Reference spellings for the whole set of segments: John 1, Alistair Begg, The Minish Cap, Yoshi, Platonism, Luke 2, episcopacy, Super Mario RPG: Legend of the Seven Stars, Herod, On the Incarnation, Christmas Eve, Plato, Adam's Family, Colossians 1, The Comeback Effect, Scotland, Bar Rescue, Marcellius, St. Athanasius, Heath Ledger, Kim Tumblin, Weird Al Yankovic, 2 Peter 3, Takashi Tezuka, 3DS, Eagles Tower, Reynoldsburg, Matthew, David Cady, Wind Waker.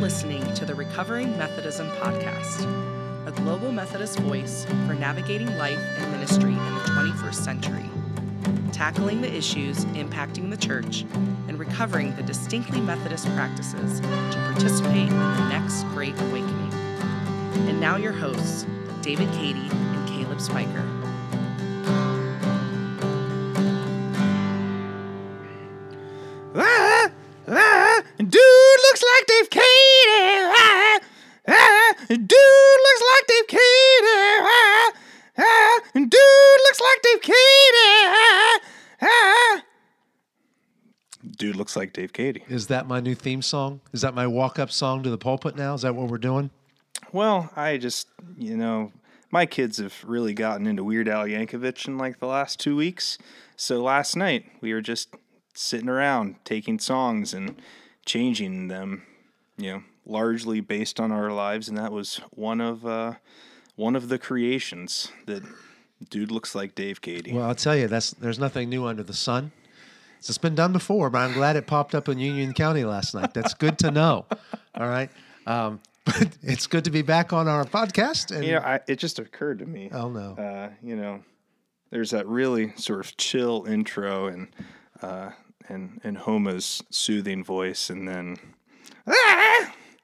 listening to the Recovering Methodism podcast, a global Methodist voice for navigating life and ministry in the 21st century, tackling the issues impacting the church, and recovering the distinctly Methodist practices to participate in the next great awakening. And now your hosts, David Cady and Caleb Spiker. Dude looks like Dave Cady. Dude looks like Dave Cady. Dude looks like Dave Cady. Dude looks like Dave Cady. Is that my new theme song? Is that my walk-up song to the pulpit now? Is that what we're doing? Well, I just, you know, my kids have really gotten into Weird Al Yankovic in like the last 2 weeks. So last night we were just sitting around taking songs and changing them, you know, largely based on our lives. And that was one of the creations that Dude Looks Like Dave Cady. Well, I'll tell you, there's nothing new under the sun. It's been done before, but I'm glad it popped up in Union County last night. That's good to know. All right. But it's good to be back on our podcast. And, you know, it just occurred to me. Oh, no. You know, there's that really sort of chill intro and Homa's soothing voice, and then...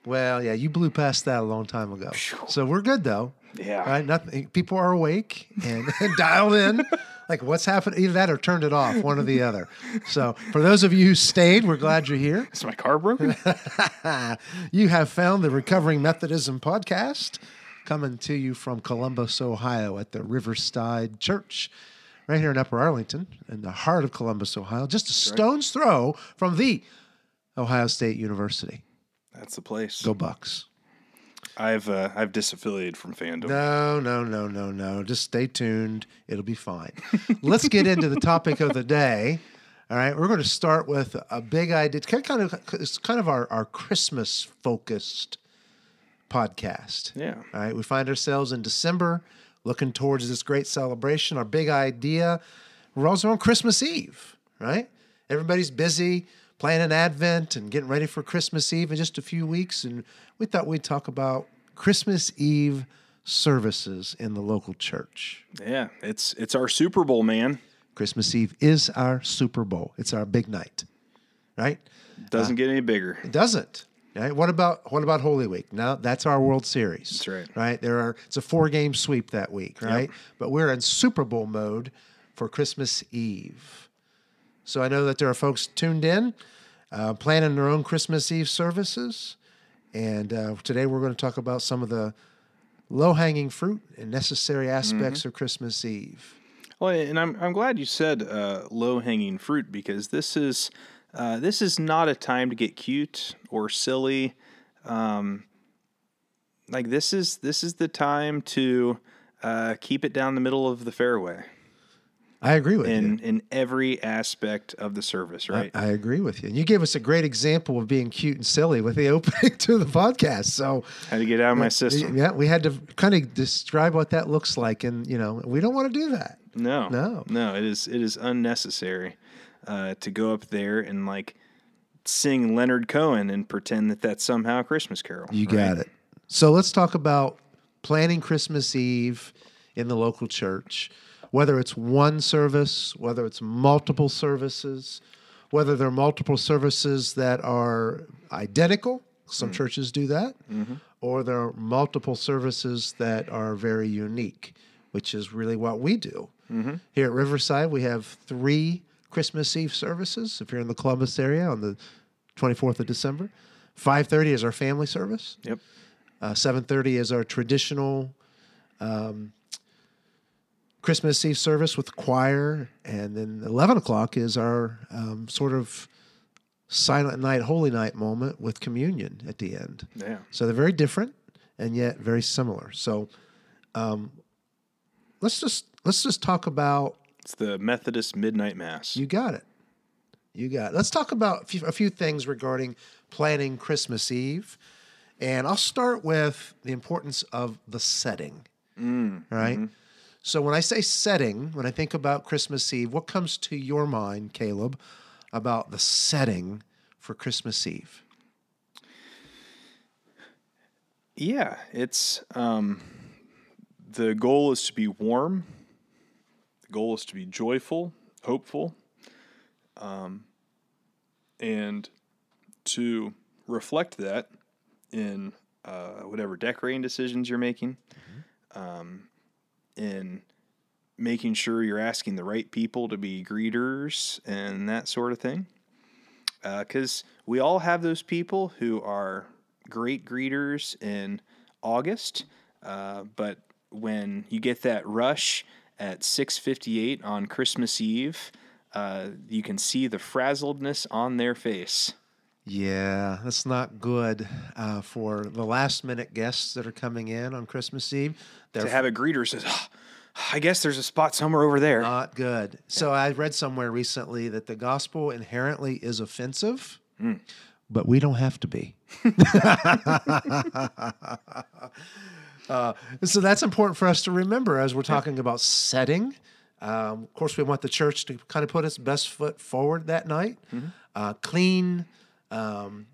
Well, yeah, you blew past that a long time ago. So we're good, though. Yeah. Right? Nothing, people are awake and dialed in. Like, what's happened? Either that or turned it off, one or the other. So for those of you who stayed, we're glad you're here. Is my car broken? You have found the Recovering Methodism podcast, coming to you from Columbus, Ohio, at the Riverside Church, right here in Upper Arlington, in the heart of Columbus, Ohio, just a stone's throw from the Ohio State University. That's the place. Go Bucks. I've disaffiliated from fandom. No. Just stay tuned. It'll be fine. Let's get into the topic of the day. All right, we're going to start with a big idea. It's kind of our Christmas focused podcast. Yeah. All right, we find ourselves in December, looking towards this great celebration. Our big idea. We're also on Christmas Eve, right? Everybody's busy planning Advent and getting ready for Christmas Eve in just a few weeks. And we thought we'd talk about Christmas Eve services in the local church. Yeah, it's our Super Bowl, man. Christmas Eve is our Super Bowl. It's our big night, right? Doesn't get any bigger. It doesn't. Right? What about Holy Week? Now that's our World Series. That's right. Right? It's a 4-game sweep that week, right? Yep. But we're in Super Bowl mode for Christmas Eve. So I know that there are folks tuned in, planning their own Christmas Eve services. And today we're going to talk about some of the low-hanging fruit and necessary aspects of Christmas Eve. Well, and I'm glad you said low-hanging fruit, because this is not a time to get cute or silly. Like this is the time to keep it down the middle of the fairway. I agree with you. In every aspect of the service, right? I agree with you. And you gave us a great example of being cute and silly with the opening to the podcast. So had to get out of my system. Yeah, we had to kind of describe what that looks like, and you know, we don't want to do that. No. It is unnecessary to go up there and like sing Leonard Cohen and pretend that that's somehow a Christmas carol. You got it. So let's talk about planning Christmas Eve in the local church. Whether it's one service, whether it's multiple services, whether there are multiple services that are identical, some churches do that, or there are multiple services that are very unique, which is really what we do. Here at Riverside, we have 3 Christmas Eve services, if you're in the Columbus area, on the 24th of December. 5:30 is our family service. Yep. 7:30 is our traditional Christmas Eve service with the choir, and then 11 o'clock is our sort of silent night, holy night moment with communion at the end. Yeah. So they're very different and yet very similar. So let's just talk about... It's the Methodist Midnight Mass. You got it. Let's talk about a few things regarding planning Christmas Eve, and I'll start with the importance of the setting, right? Mm-hmm. So when I say setting, when I think about Christmas Eve, what comes to your mind, Caleb, about the setting for Christmas Eve? Yeah, it's the goal is to be warm. The goal is to be joyful, hopeful, and to reflect that in whatever decorating decisions you're making, mm-hmm. In making sure you're asking the right people to be greeters and that sort of thing. Because we all have those people who are great greeters in August, but when you get that rush at 6:58 on Christmas Eve, you can see the frazzledness on their face. Yeah, that's not good for the last-minute guests that are coming in on Christmas Eve. To have a greeter says, oh, I guess there's a spot somewhere over there. Not good. So I read somewhere recently that the gospel inherently is offensive, but we don't have to be. So that's important for us to remember as we're talking about setting. Of course, we want the church to kind of put its best foot forward that night. Mm-hmm. Clean,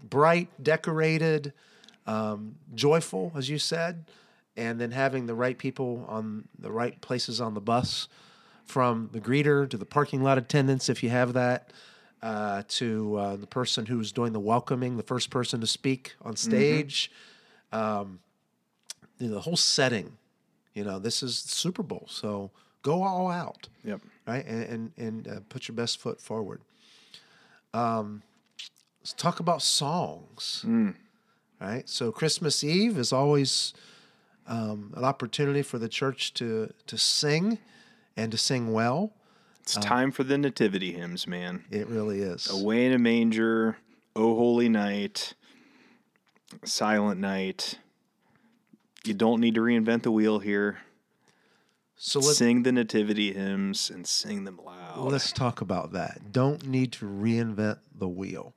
bright, decorated, joyful, as you said, and then having the right people on the right places on the bus, from the greeter to the parking lot attendants, if you have that, to the person who's doing the welcoming, the first person to speak on stage. Mm-hmm. The whole setting, this is Super Bowl, so go all out. Yep. Right, and put your best foot forward. Let's talk about songs. Right, so Christmas Eve is always an opportunity for the church to sing, and to sing well. It's time for the nativity hymns, man. It really is. Away in a Manger, O Holy Night, Silent Night. You don't need to reinvent the wheel here. So let's sing the nativity hymns and sing them loud. Let's talk about that. Don't need to reinvent the wheel.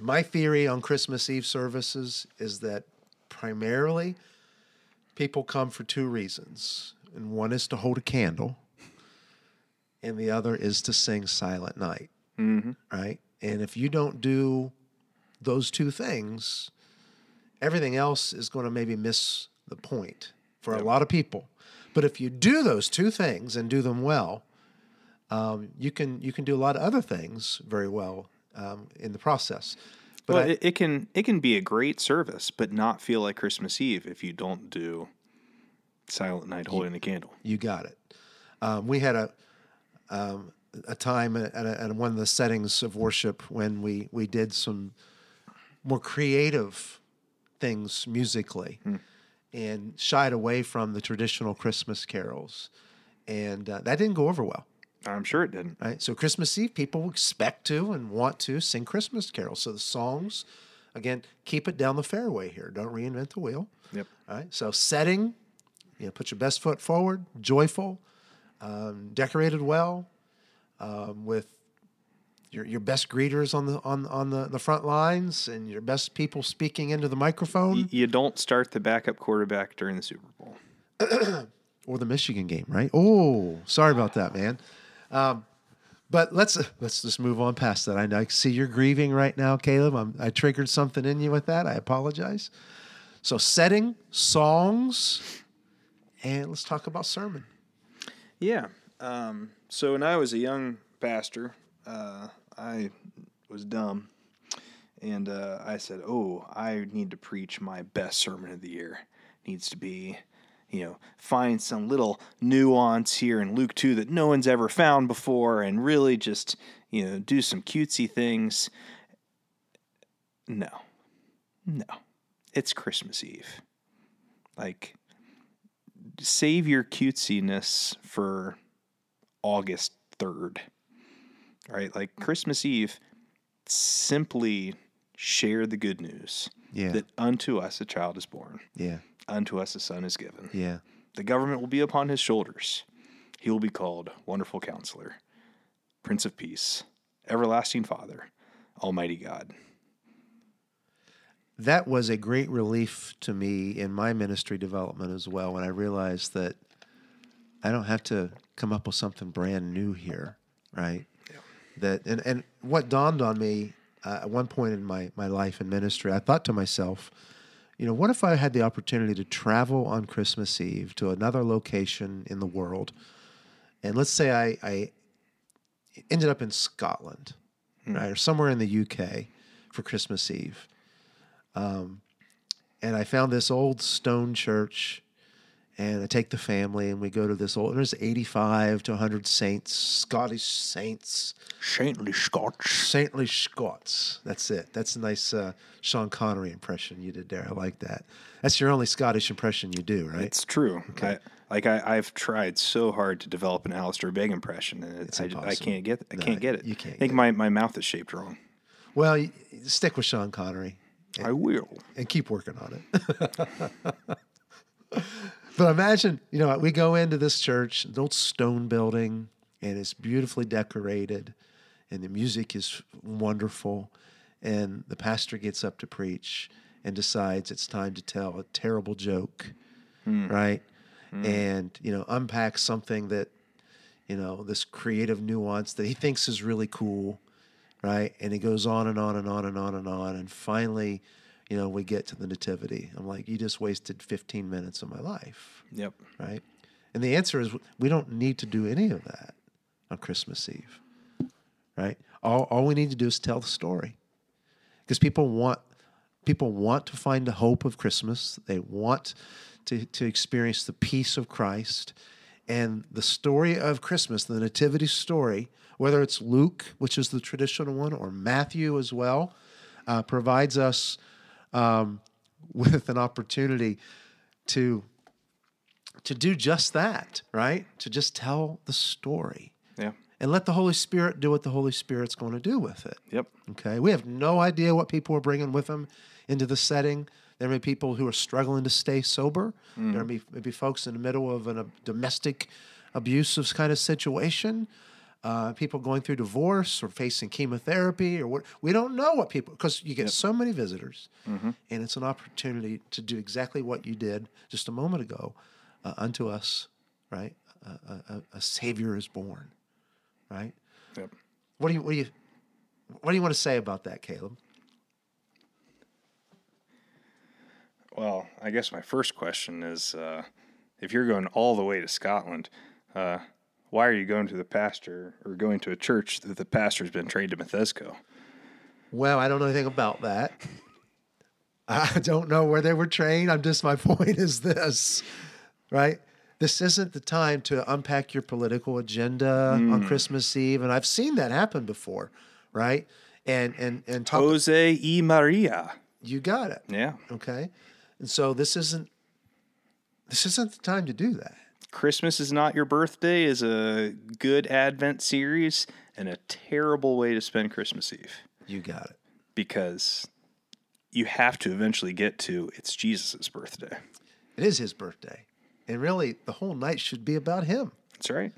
My theory on Christmas Eve services is that primarily people come for two reasons. And one is to hold a candle, and the other is to sing Silent Night. Mm-hmm. Right? And if you don't do those two things, everything else is going to maybe miss the point for a lot of people. But if you do those two things and do them well, you can do a lot of other things very well in the process. But it can be a great service, but not feel like Christmas Eve if you don't do Silent Night holding a candle. You got it. We had a time at one of the settings of worship when we did some more creative things musically and shied away from the traditional Christmas carols. And that didn't go over well. I'm sure it didn't. Right? So Christmas Eve, people expect to and want to sing Christmas carols. So the songs, again, keep it down the fairway here. Don't reinvent the wheel. Yep. All right. So setting, put your best foot forward, joyful, decorated well, with your best greeters on the front lines and your best people speaking into the microphone. You don't start the backup quarterback during the Super Bowl. Or the Michigan game, right? Oh, sorry about that, man. But let's just move on past that. I see you're grieving right now, Caleb. I triggered something in you with that. I apologize. So setting, songs, and let's talk about sermon. Yeah. So when I was a young pastor, I was dumb, and I said, I need to preach my best sermon of the year. It needs to be, find some little nuance here in Luke 2 that no one's ever found before, and really just, do some cutesy things. No. It's Christmas Eve. Like, save your cutesiness for August 3rd. Right? Like, Christmas Eve, simply share the good news that unto us a child is born. Yeah. Unto us a son is given. Yeah. The government will be upon his shoulders. He will be called Wonderful Counselor, Prince of Peace, Everlasting Father, Almighty God. That was a great relief to me in my ministry development as well, when I realized that I don't have to come up with something brand new here, right? That and what dawned on me at one point in my life and ministry, I thought to myself, you know, what if I had the opportunity to travel on Christmas Eve to another location in the world? And let's say I ended up in Scotland, right, or somewhere in the UK for Christmas Eve. And I found this old stone church, and I take the family, and we go to this old, there's 85 to 100 saints, Scottish saints. Saintly Scots. Saintly Scots. That's it. That's a nice Sean Connery impression you did there. I like that. That's your only Scottish impression you do, right? It's true. Okay. I've tried so hard to develop an Alistair Begg impression, and it's impossible. I can't get it. You can't. I think my mouth is shaped wrong. Well, stick with Sean Connery. I will. And keep working on it. But imagine, you know, we go into this church, an old stone building, and it's beautifully decorated, and the music is wonderful, and the pastor gets up to preach and decides it's time to tell a terrible joke, right? And, you know, unpack something that, you know, this creative nuance that he thinks is really cool, right? And it goes on and on and on and on and on. And finally, you know, we get to the nativity. I'm like, you just wasted 15 minutes of my life. Yep. Right? And the answer is we don't need to do any of that on Christmas Eve, right? All we need to do is tell the story, because people want to find the hope of Christmas. They want to experience the peace of Christ. And the story of Christmas, the nativity story, whether it's Luke, which is the traditional one, or Matthew as well, provides us with an opportunity to do just that, right? To just tell the story. Yeah. And let the Holy Spirit do what the Holy Spirit's going to do with it. Yep. Okay? We have no idea what people are bringing with them into the setting. There may be people who are struggling to stay sober. There may be folks in the middle of a domestic abusive kind of situation. People going through divorce or facing chemotherapy, or what, we don't know what people, because you get so many visitors, and it's an opportunity to do exactly what you did just a moment ago. Unto us, right? A Savior is born, right? Yep. What do you want to say about that, Caleb? Well, I guess my first question is, if you're going all the way to Scotland, why are you going to the pastor, or going to a church that the pastor's been trained to Methesco? Well, I don't know anything about that. I don't know where they were trained. My point is this, right? This isn't the time to unpack your political agenda on Christmas Eve, and I've seen that happen before, right? And Jose y Maria. You got it. Yeah. Okay. And so this isn't the time to do that. Christmas Is Not Your Birthday is a good Advent series and a terrible way to spend Christmas Eve. You got it. Because you have to eventually get to, it's Jesus' birthday. It is his birthday. And really, the whole night should be about him. That's right.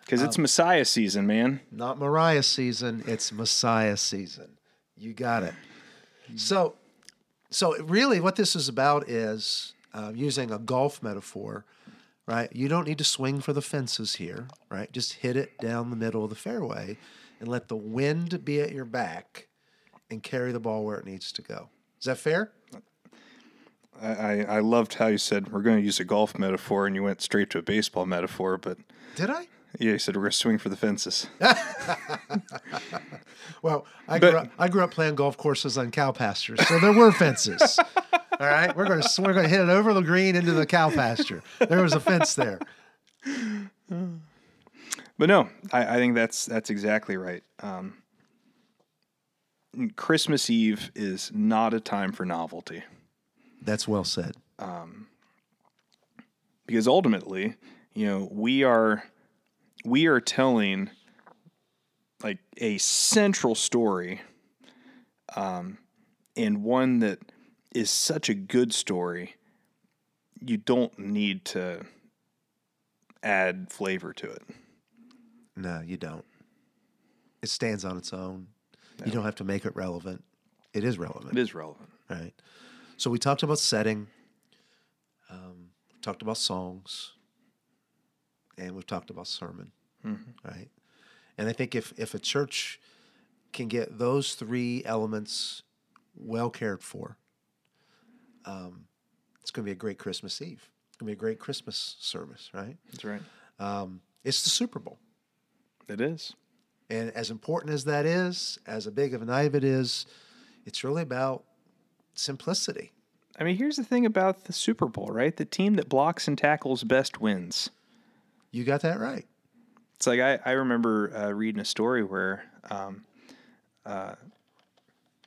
Because it's Messiah season, man. Not Mariah season. It's Messiah season. You got it. So really what this is about is using a golf metaphor, right? You don't need to swing for the fences here, right? Just hit it down the middle of the fairway and let the wind be at your back and carry the ball where it needs to go. Is that fair? I loved how you said we're going to use a golf metaphor, and you went straight to a baseball metaphor. But did I? Yeah, you said we're going to swing for the fences. Well, I grew up playing golf courses on cow pastures, so there were fences. All right, we're going to hit it over the green into the cow pasture. There was a fence there. But no, I think that's exactly right. Christmas Eve is not a time for novelty. That's well said. Because ultimately, you know, we are telling like a central story, and one that is such a good story, you don't need to add flavor to it. No, you don't. It stands on its own. No. You don't have to make it relevant. It is relevant. It is relevant. Right. So we talked about setting, talked about songs, and we've talked about sermon, right? And I think if a church can get those three elements well cared for, it's going to be a great Christmas Eve. It's going to be a great Christmas service, right? That's right. It's the Super Bowl. It is. And as important as that is, as big of a night it is, it's really about simplicity. I mean, here's the thing about the Super Bowl, right? The team that blocks and tackles best wins. You got that right. It's like I remember reading a story where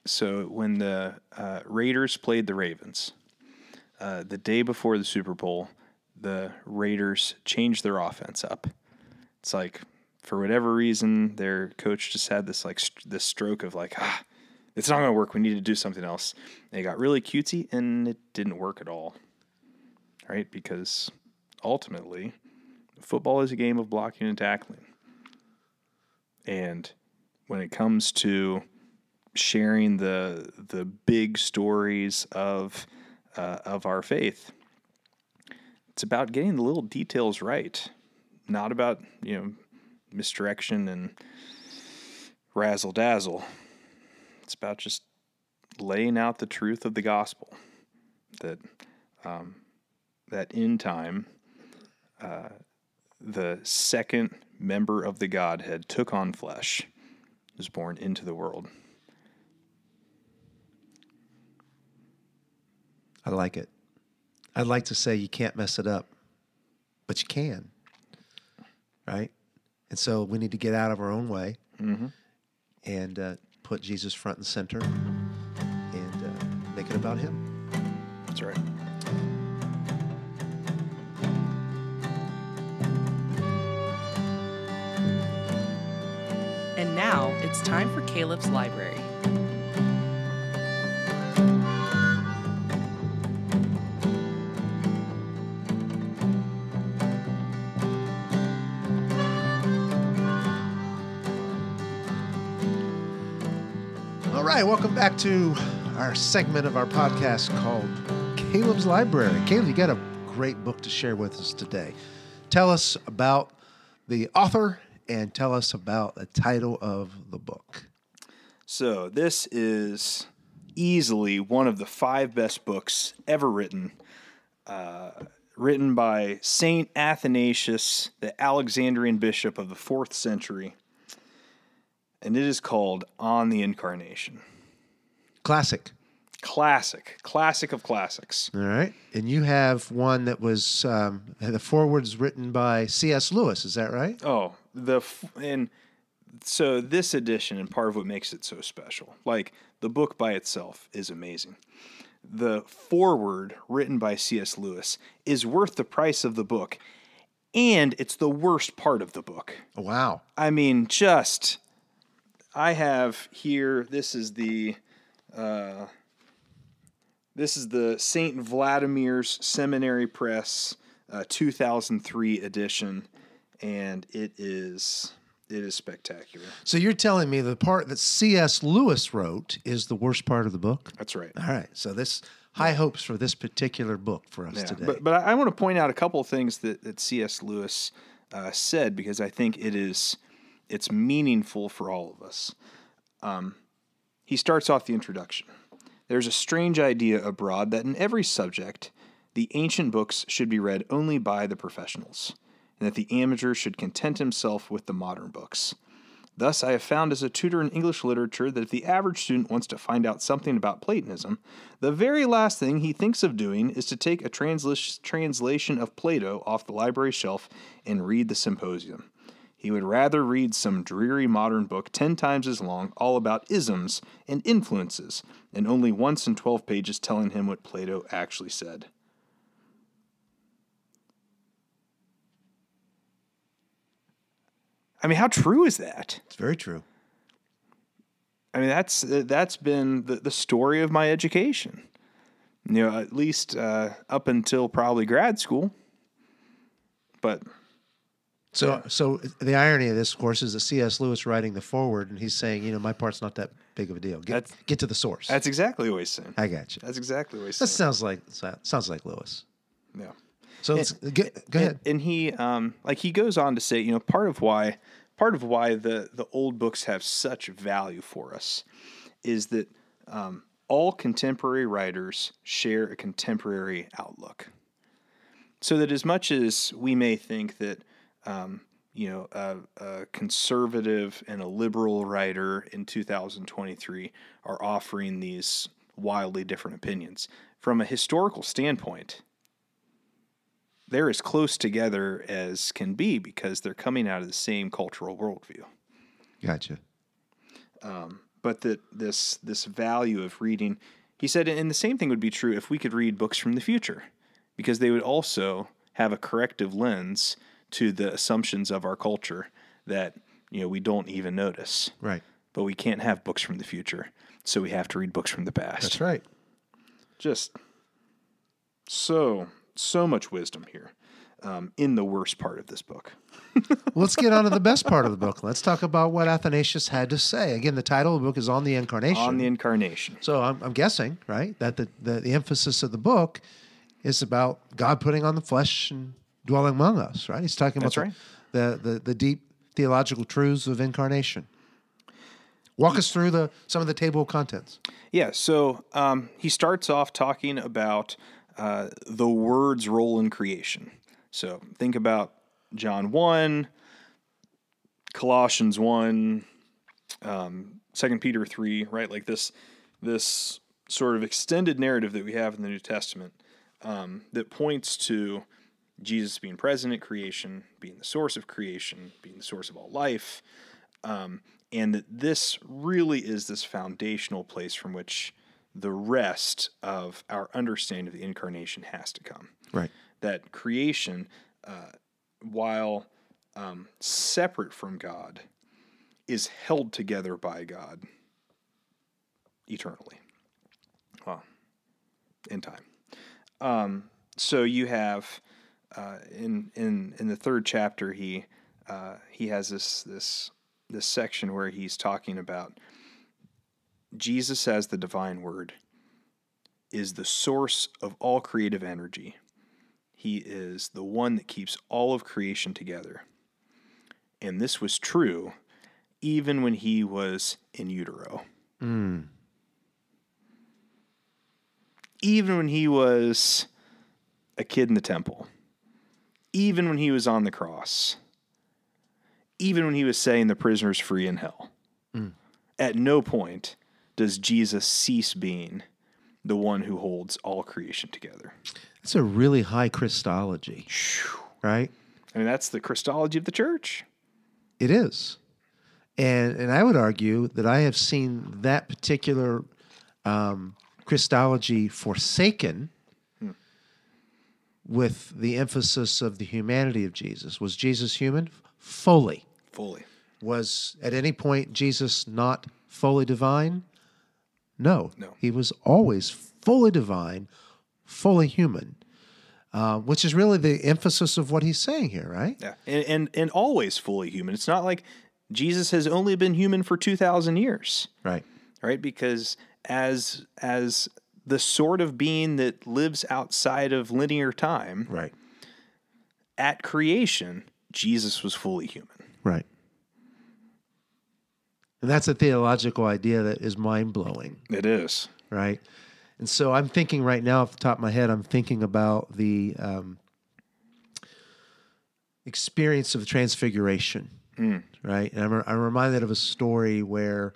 so when the Raiders played the Ravens, the day before the Super Bowl, the Raiders changed their offense up. It's like, for whatever reason, their coach just had this like this stroke of like, it's not going to work. We need to do something else. They got really cutesy, and it didn't work at all, right? Because ultimately, football is a game of blocking and tackling. And when it comes to sharing the big stories of our faith, it's about getting the little details right, not about, you know, misdirection and razzle-dazzle. It's about just laying out the truth of the gospel, that that in time, the second member of the Godhead took on flesh, was born into the world. I like it. I'd like to say you can't mess it up, but you can, right? And so we need to get out of our own way and put Jesus front and center and make it about him. That's right. And now it's time for Caleb's Library. Hi, welcome back to our segment of our podcast called Caleb's Library. Caleb, you got a great book to share with us today. Tell us about the author and tell us about the title of the book. So this is easily one of the 5 best books ever written, written by St. Athanasius, the Alexandrian bishop of the 4th century. And it is called On the Incarnation. Classic. Classic of classics. All right. And you have one that was, the foreword's written by C.S. Lewis. Is that right? Oh, and so this edition, and part of what makes it so special, like the book by itself is amazing. The foreword written by C.S. Lewis is worth the price of the book. And it's the worst part of the book. Oh, wow. I mean, just... I have here, this is the Saint Vladimir's Seminary Press 2003 edition, and it is spectacular. So you're telling me the part that C.S. Lewis wrote is the worst part of the book? That's right. All right. So this high hopes for this particular book for us today. But I want to point out a couple of things that C.S. Lewis said, because I think it's meaningful for all of us. He starts off the introduction. There's a strange idea abroad that in every subject, the ancient books should be read only by the professionals, and that the amateur should content himself with the modern books. Thus, I have found as a tutor in English literature that if the average student wants to find out something about Platonism, the very last thing he thinks of doing is to take a translation of Plato off the library shelf and read the Symposium. He would rather read some dreary modern book 10 times as long, all about isms and influences, and only once in 12 pages telling him what Plato actually said. I mean, how true is that? It's very true. I mean, that's been the story of my education. You know, at least up until probably grad school. But... So the irony of this, of course, is that C.S. Lewis writing the foreword, and he's saying, you know, my part's not that big of a deal. Get to the source. That's exactly what he's saying. I got you. That's exactly what he's saying. That sounds like Lewis. Yeah. So go ahead. And he goes on to say, you know, part of why part of why the old books have such value for us is that all contemporary writers share a contemporary outlook. So that as much as we may think that, a conservative and a liberal writer in 2023 are offering these wildly different opinions, from a historical standpoint, they're as close together as can be because they're coming out of the same cultural worldview. Gotcha. But that this value of reading, he said, and the same thing would be true if we could read books from the future, because they would also have a corrective lens to the assumptions of our culture that, we don't even notice. Right. But we can't have books from the future, so we have to read books from the past. That's right. Just so much wisdom here in the worst part of this book. Let's get on to the best part of the book. Let's talk about what Athanasius had to say. Again, the title of the book is On the Incarnation. On the Incarnation. So I'm guessing, right, that the emphasis of the book is about God putting on the flesh and dwelling among us, right? He's talking about the deep theological truths of incarnation. Walk us through some of the table of contents. Yeah, so he starts off talking about the Word's role in creation. So think about John 1, Colossians 1, 2 Peter 3, right? Like this sort of extended narrative that we have in the New Testament that points to Jesus being present at creation, being the source of creation, being the source of all life, and that this really is this foundational place from which the rest of our understanding of the incarnation has to come. Right. That creation, while separate from God, is held together by God eternally. Well, in time. So you have in the third chapter, he has this section where he's talking about Jesus as the divine word is the source of all creative energy. He is the one that keeps all of creation together. And this was true even when he was in utero. Mm. Even when he was a kid in the temple. Even when he was on the cross. Even when he was saying the prisoner's free in hell. Mm. At no point does Jesus cease being the one who holds all creation together. That's a really high Christology, right? I mean, that's the Christology of the church. It is. And I would argue that I have seen that particular Christology forsaken with the emphasis of the humanity of Jesus. Was Jesus human? Fully. Fully. Was at any point Jesus not fully divine? No. No. He was always fully divine, fully human, which is really the emphasis of what he's saying here, right? Yeah, and always fully human. It's not like Jesus has only been human for 2,000 years. Right. Right? Because as the sort of being that lives outside of linear time, right, at creation, Jesus was fully human. Right. And that's a theological idea that is mind-blowing. It is. Right? And so I'm thinking right now, off the top of my head, I'm thinking about the experience of transfiguration, right? And I'm reminded of a story where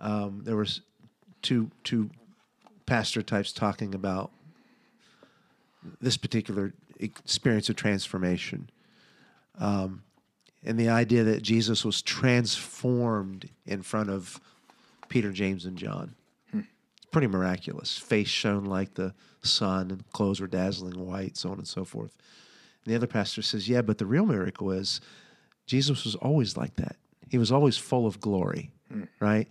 there was two pastor types talking about this particular experience of transformation. And the idea that Jesus was transformed in front of Peter, James, and John. It's pretty miraculous. Face shone like the sun, and clothes were dazzling white, so on and so forth. And the other pastor says, yeah, but the real miracle is Jesus was always like that. He was always full of glory, right?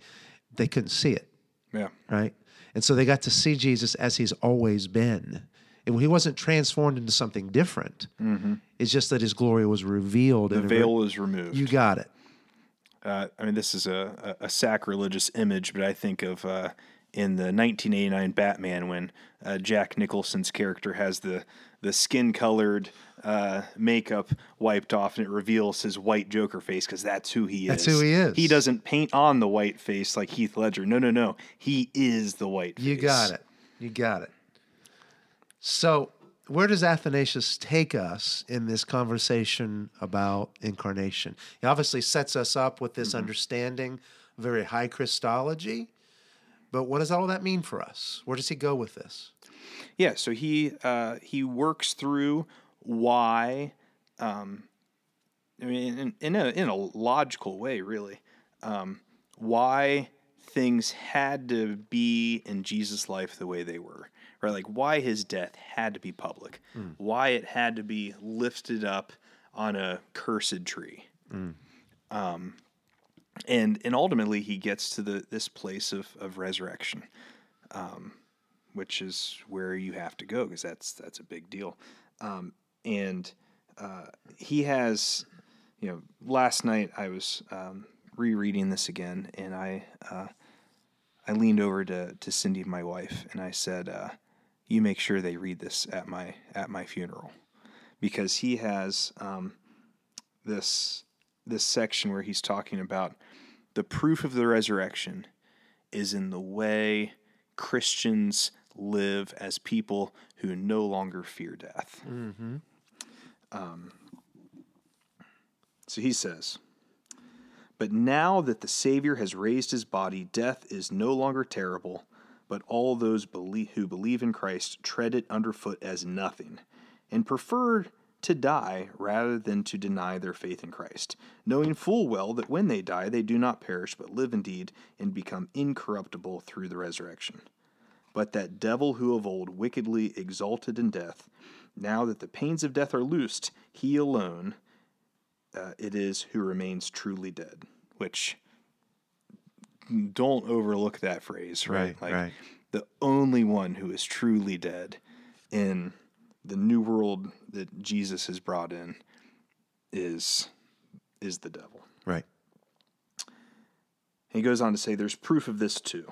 They couldn't see it, yeah, right? And so they got to see Jesus as he's always been. He wasn't transformed into something different. Mm-hmm. It's just that his glory was revealed. The veil was removed. You got it. I mean, this is a sacrilegious image, but I think of in the 1989 Batman when Jack Nicholson's character has the skin-colored makeup wiped off, and it reveals his white Joker face because that's who he is. That's who he is. He doesn't paint on the white face like Heath Ledger. No, no, no. He is the white face. You got it. You got it. So where does Athanasius take us in this conversation about incarnation? He obviously sets us up with this understanding, very high Christology. But what does all that mean for us? Where does he go with this? Yeah, so he works through why, I mean, in a logical way, really, why things had to be in Jesus' life the way they were, right? Like why his death had to be public, why it had to be lifted up on a cursed tree, and ultimately he gets to this place of resurrection, which is where you have to go because that's a big deal. He has, you know, last night I was rereading this again, and I leaned over to Cindy, my wife, and I said, "You make sure they read this at my funeral," because he has this section where he's talking about the proof of the resurrection is in the way Christians live as people who no longer fear death. Mm-hmm. So he says, "But now that the Savior has raised his body, death is no longer terrible, but all those who believe in Christ tread it underfoot as nothing and prefer to die rather than to deny their faith in Christ, knowing full well that when they die, they do not perish, but live indeed and become incorruptible through the resurrection. But that devil who of old wickedly exalted in death, now that the pains of death are loosed, he alone it is who remains truly dead." Which, don't overlook that phrase, right? Like right. The only one who is truly dead in the new world that Jesus has brought in is the devil. Right. He goes on to say there's proof of this too.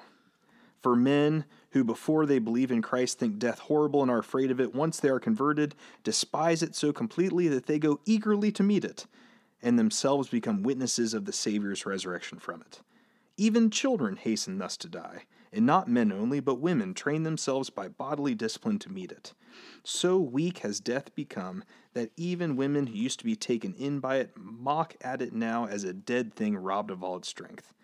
"For men who before they believe in Christ think death horrible and are afraid of it, once they are converted, despise it so completely that they go eagerly to meet it and themselves become witnesses of the Savior's resurrection from it. Even children hasten thus to die, and not men only, but women train themselves by bodily discipline to meet it. So weak has death become that even women who used to be taken in by it mock at it now as a dead thing robbed of all its strength.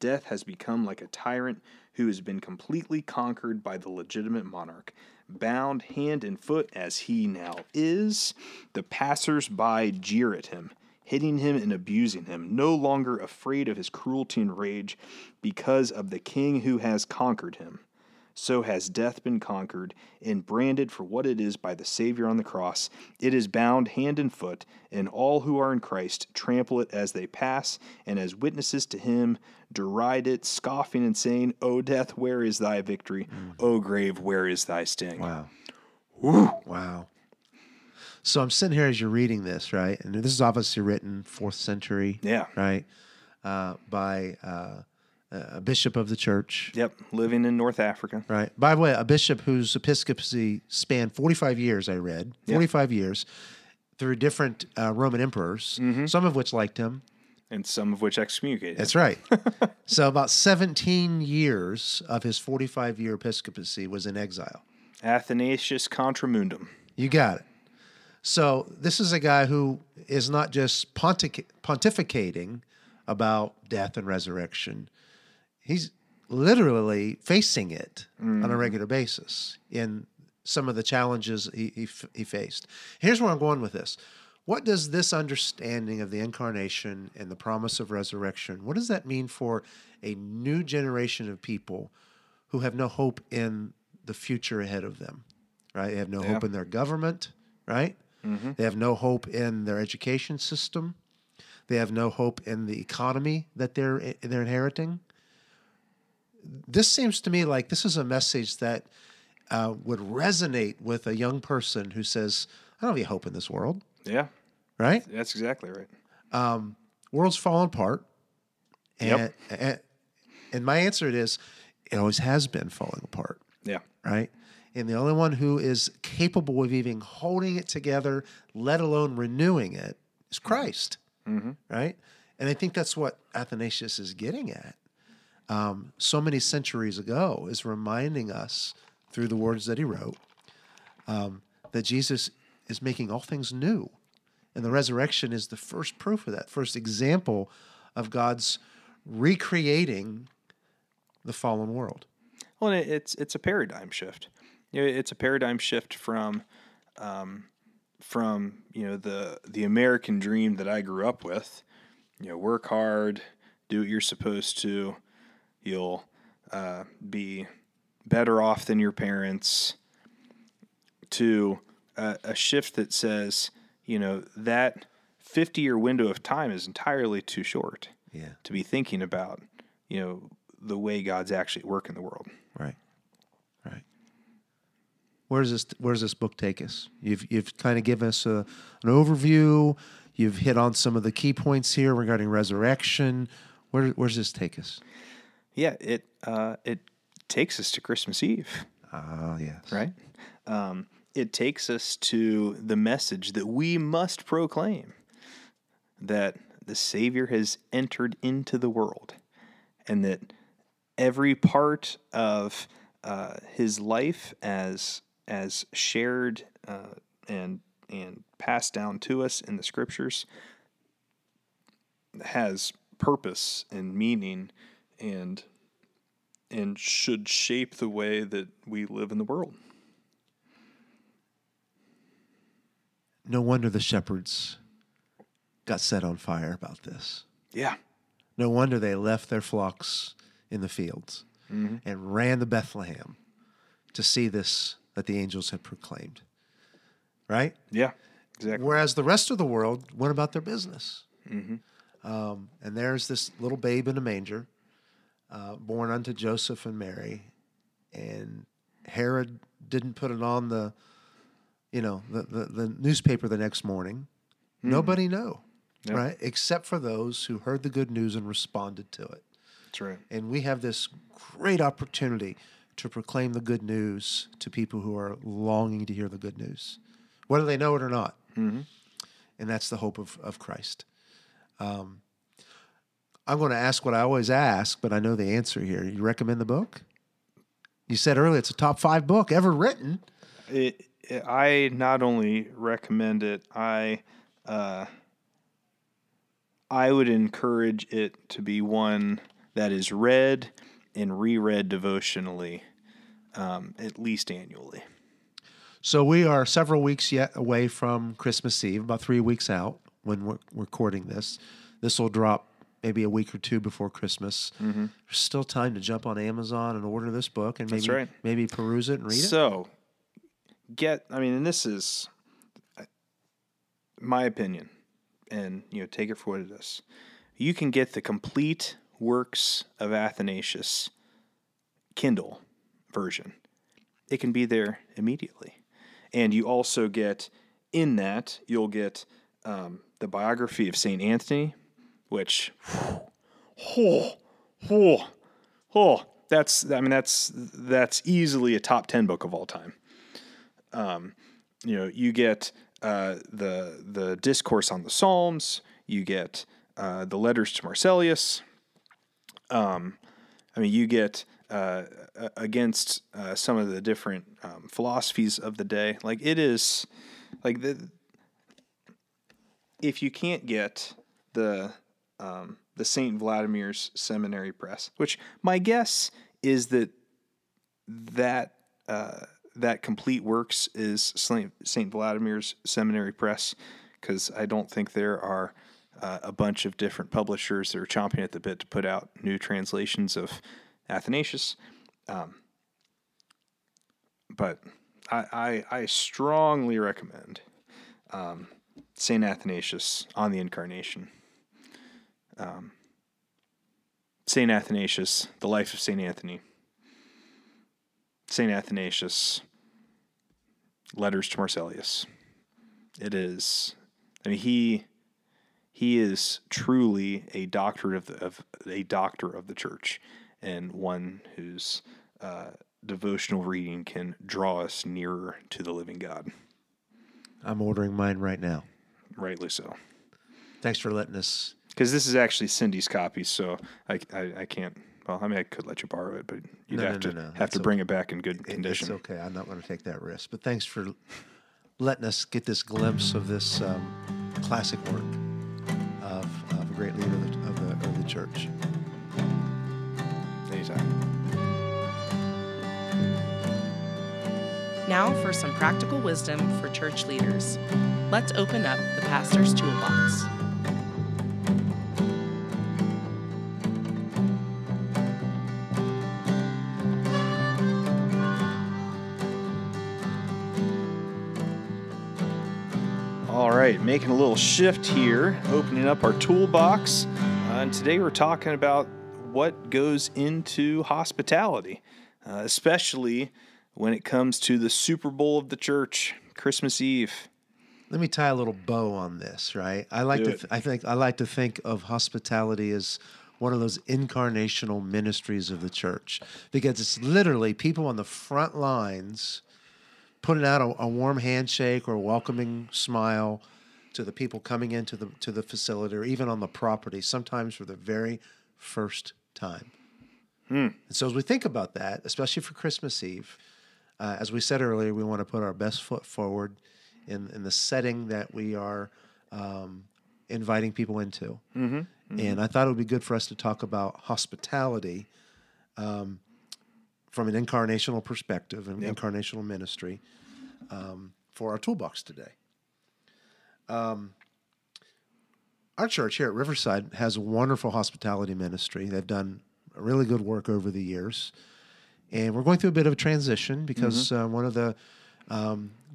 Death has become like a tyrant who has been completely conquered by the legitimate monarch, bound hand and foot as he now is. The passers-by jeer at him, hitting him and abusing him, no longer afraid of his cruelty and rage because of the king who has conquered him. So has death been conquered and branded for what it is by the Savior on the cross. It is bound hand and foot, and all who are in Christ trample it as they pass, and as witnesses to him deride it, scoffing and saying, 'O death, where is thy victory? O grave, where is thy sting?'" Wow. Woo. Wow. So I'm sitting here as you're reading this, right? And this is obviously written 4th century, yeah, right? By a bishop of the church. Yep, living in North Africa. Right. By the way, a bishop whose episcopacy spanned 45 years, I read, 45 years, through different Roman emperors, some of which liked him. And some of which excommunicated him. That's right. So about 17 years of his 45-year episcopacy was in exile. Athanasius contra mundum. You got it. So this is a guy who is not just pontificating about death and resurrection. He's literally facing it on a regular basis in some of the challenges he faced. Here's where I'm going with this. What does this understanding of the incarnation and the promise of resurrection, what does that mean for a new generation of people who have no hope in the future ahead of them, right? They have no hope in their government, right? They have no hope in their education system. They have no hope in the economy that they're inheriting. This seems to me like this is a message that would resonate with a young person who says, "I don't have any hope in this world." Yeah, right. That's exactly right. World's falling apart, and my answer is, It always has been falling apart. Yeah. Right? And the only one who is capable of even holding it together, let alone renewing it, is Christ. Mm-hmm. Right? And I think that's what Athanasius is getting at so many centuries ago, is reminding us through the words that he wrote that Jesus is making all things new. And the resurrection is the first proof of that, first example of God's recreating the fallen world. Well, and it's a paradigm shift. You know, it's a paradigm shift from you know the American dream that I grew up with. You know, work hard, do what you're supposed to. You'll be better off than your parents. To a shift that says, you know, that 50-year window of time is entirely too short to be thinking about, you know, the way God's actually working in the world. Right, right. Where's this book take us? You've kind of given us an overview. You've hit on some of the key points here regarding resurrection. Where's this take us? Yeah, it takes us to Christmas Eve. Ah, yes. Right? It takes us to the message that we must proclaim, that the Savior has entered into the world, and that every part of his life as shared and passed down to us in the Scriptures has purpose and meaning and should shape the way that we live in the world. No wonder the shepherds got set on fire about this. Yeah. No wonder they left their flocks in the fields mm-hmm. and ran to Bethlehem to see this that the angels had proclaimed. Right? Yeah, exactly. Whereas the rest of the world went about their business. Mm-hmm. And there's this little babe in a manger born unto Joseph and Mary. And Herod didn't put it on the... You know, the newspaper the next morning, nobody knew, yep. right? Except for those who heard the good news and responded to it. That's right. And we have this great opportunity to proclaim the good news to people who are longing to hear the good news, whether they know it or not. Mm-hmm. And that's the hope of Christ. I'm going to ask what I always ask, but I know the answer here. You recommend the book? You said earlier it's a top 5 book ever written. I not only recommend it, I would encourage it to be one that is read and reread devotionally, at least annually. So we are several weeks yet away from Christmas Eve, about 3 weeks out when we're recording this. This will drop maybe a week or two before Christmas. Mm-hmm. There's still time to jump on Amazon and order this book and maybe, maybe peruse it and read it. So... this is my opinion, and you know, take it for what it is. You can get the complete works of Athanasius Kindle version. It can be there immediately, and you also get in that you'll get the biography of St. Anthony, which that's easily a top 10 book of all time. You know, you get the discourse on the Psalms. You get the letters to Marcellius. You get against some of the different philosophies of the day. Like it is, like if you can't get the Saint Vladimir's Seminary Press, which my guess is that complete works is St. Vladimir's Seminary Press, because I don't think there are a bunch of different publishers that are chomping at the bit to put out new translations of Athanasius. But I strongly recommend St. Athanasius On the Incarnation. St. Athanasius, The Life of St. Anthony. St. Athanasius, Letters to Marcellius. It is, he is truly a doctor of the church, and one whose devotional reading can draw us nearer to the living God. I'm ordering mine right now. Rightly so. Thanks for letting us. Because this is actually Cindy's copy, so I can't. Well, I mean, I could let you borrow it, but you'd have to bring it back in good condition. It's okay. I'm not going to take that risk. But thanks for letting us get this glimpse of this classic work of a great leader of the early church. Anytime. Now for some practical wisdom for church leaders. Let's open up the pastor's toolbox. All right, making a little shift here, opening up our toolbox. And today we're talking about what goes into hospitality, especially when it comes to the Super Bowl of the church, Christmas Eve. Let me tie a little bow on this, right? I like to think of hospitality as one of those incarnational ministries of the church, because it's literally people on the front lines putting out a warm handshake or a welcoming smile to the people coming into the facility, or even on the property, sometimes for the very first time. And so as we think about that, especially for Christmas Eve, as we said earlier, we want to put our best foot forward in the setting that we are inviting people into. Mm-hmm. Mm-hmm. And I thought it would be good for us to talk about hospitality from an incarnational perspective, incarnational ministry, for our toolbox today. Our church here at Riverside has a wonderful hospitality ministry. They've done really good work over the years. And we're going through a bit of a transition because one of the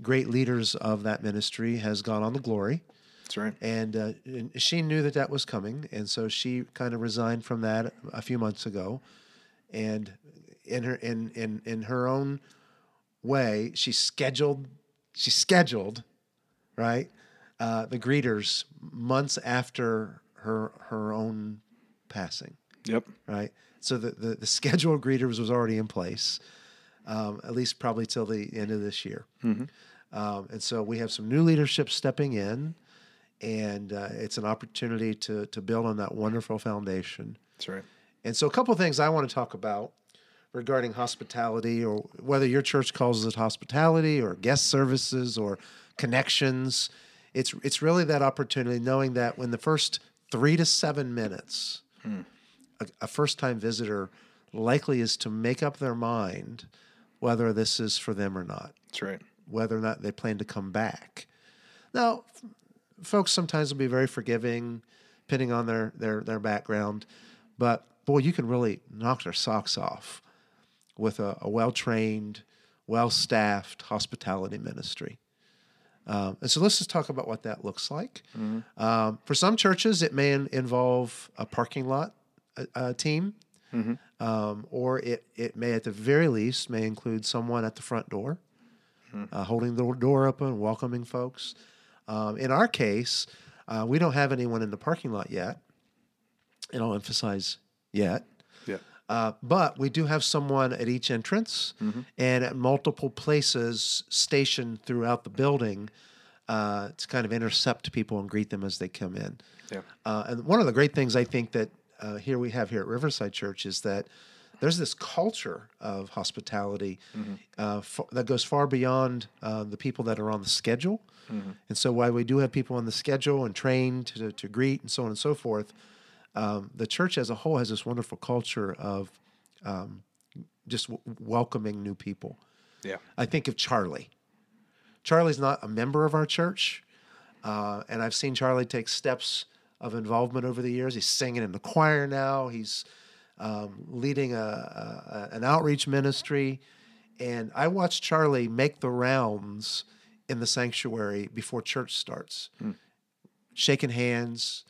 great leaders of that ministry has gone on to glory. That's right. And she knew that was coming. And so she kind of resigned from that a few months ago. And in her own way, she scheduled, right, the greeters months after her own passing. Yep. Right. So the schedule of greeters was already in place, at least probably till the end of this year. Mm-hmm. And so we have some new leadership stepping in, and it's an opportunity to build on that wonderful foundation. That's right. And so a couple of things I want to talk about regarding hospitality, or whether your church calls it hospitality or guest services or connections. It's really that opportunity, knowing that when the first 3 to 7 minutes— a first-time visitor likely is to make up their mind whether this is for them or not. That's right. Whether or not they plan to come back. Now, folks sometimes will be very forgiving, depending on their background. But, boy, you can really knock their socks off with a well-trained, well-staffed hospitality ministry. And so let's just talk about what that looks like. Mm-hmm. For some churches, it may involve a parking lot team, mm-hmm. Or it may at the very least may include someone at the front door, mm-hmm. Holding the door open, welcoming folks. In our case, we don't have anyone in the parking lot yet, and I'll emphasize yet. Yeah. But we do have someone at each entrance, mm-hmm. and at multiple places stationed throughout the building, to kind of intercept people and greet them as they come in. Yeah. And one of the great things I think that here at Riverside Church is that there's this culture of hospitality, mm-hmm. That goes far beyond the people that are on the schedule. Mm-hmm. And so while we do have people on the schedule and trained to greet and so on and so forth, the church as a whole has this wonderful culture of just welcoming new people. Yeah, I think of Charlie. Charlie's not a member of our church, and I've seen Charlie take steps of involvement over the years. He's singing in the choir now. He's leading an outreach ministry. And I watched Charlie make the rounds in the sanctuary before church starts, shaking hands,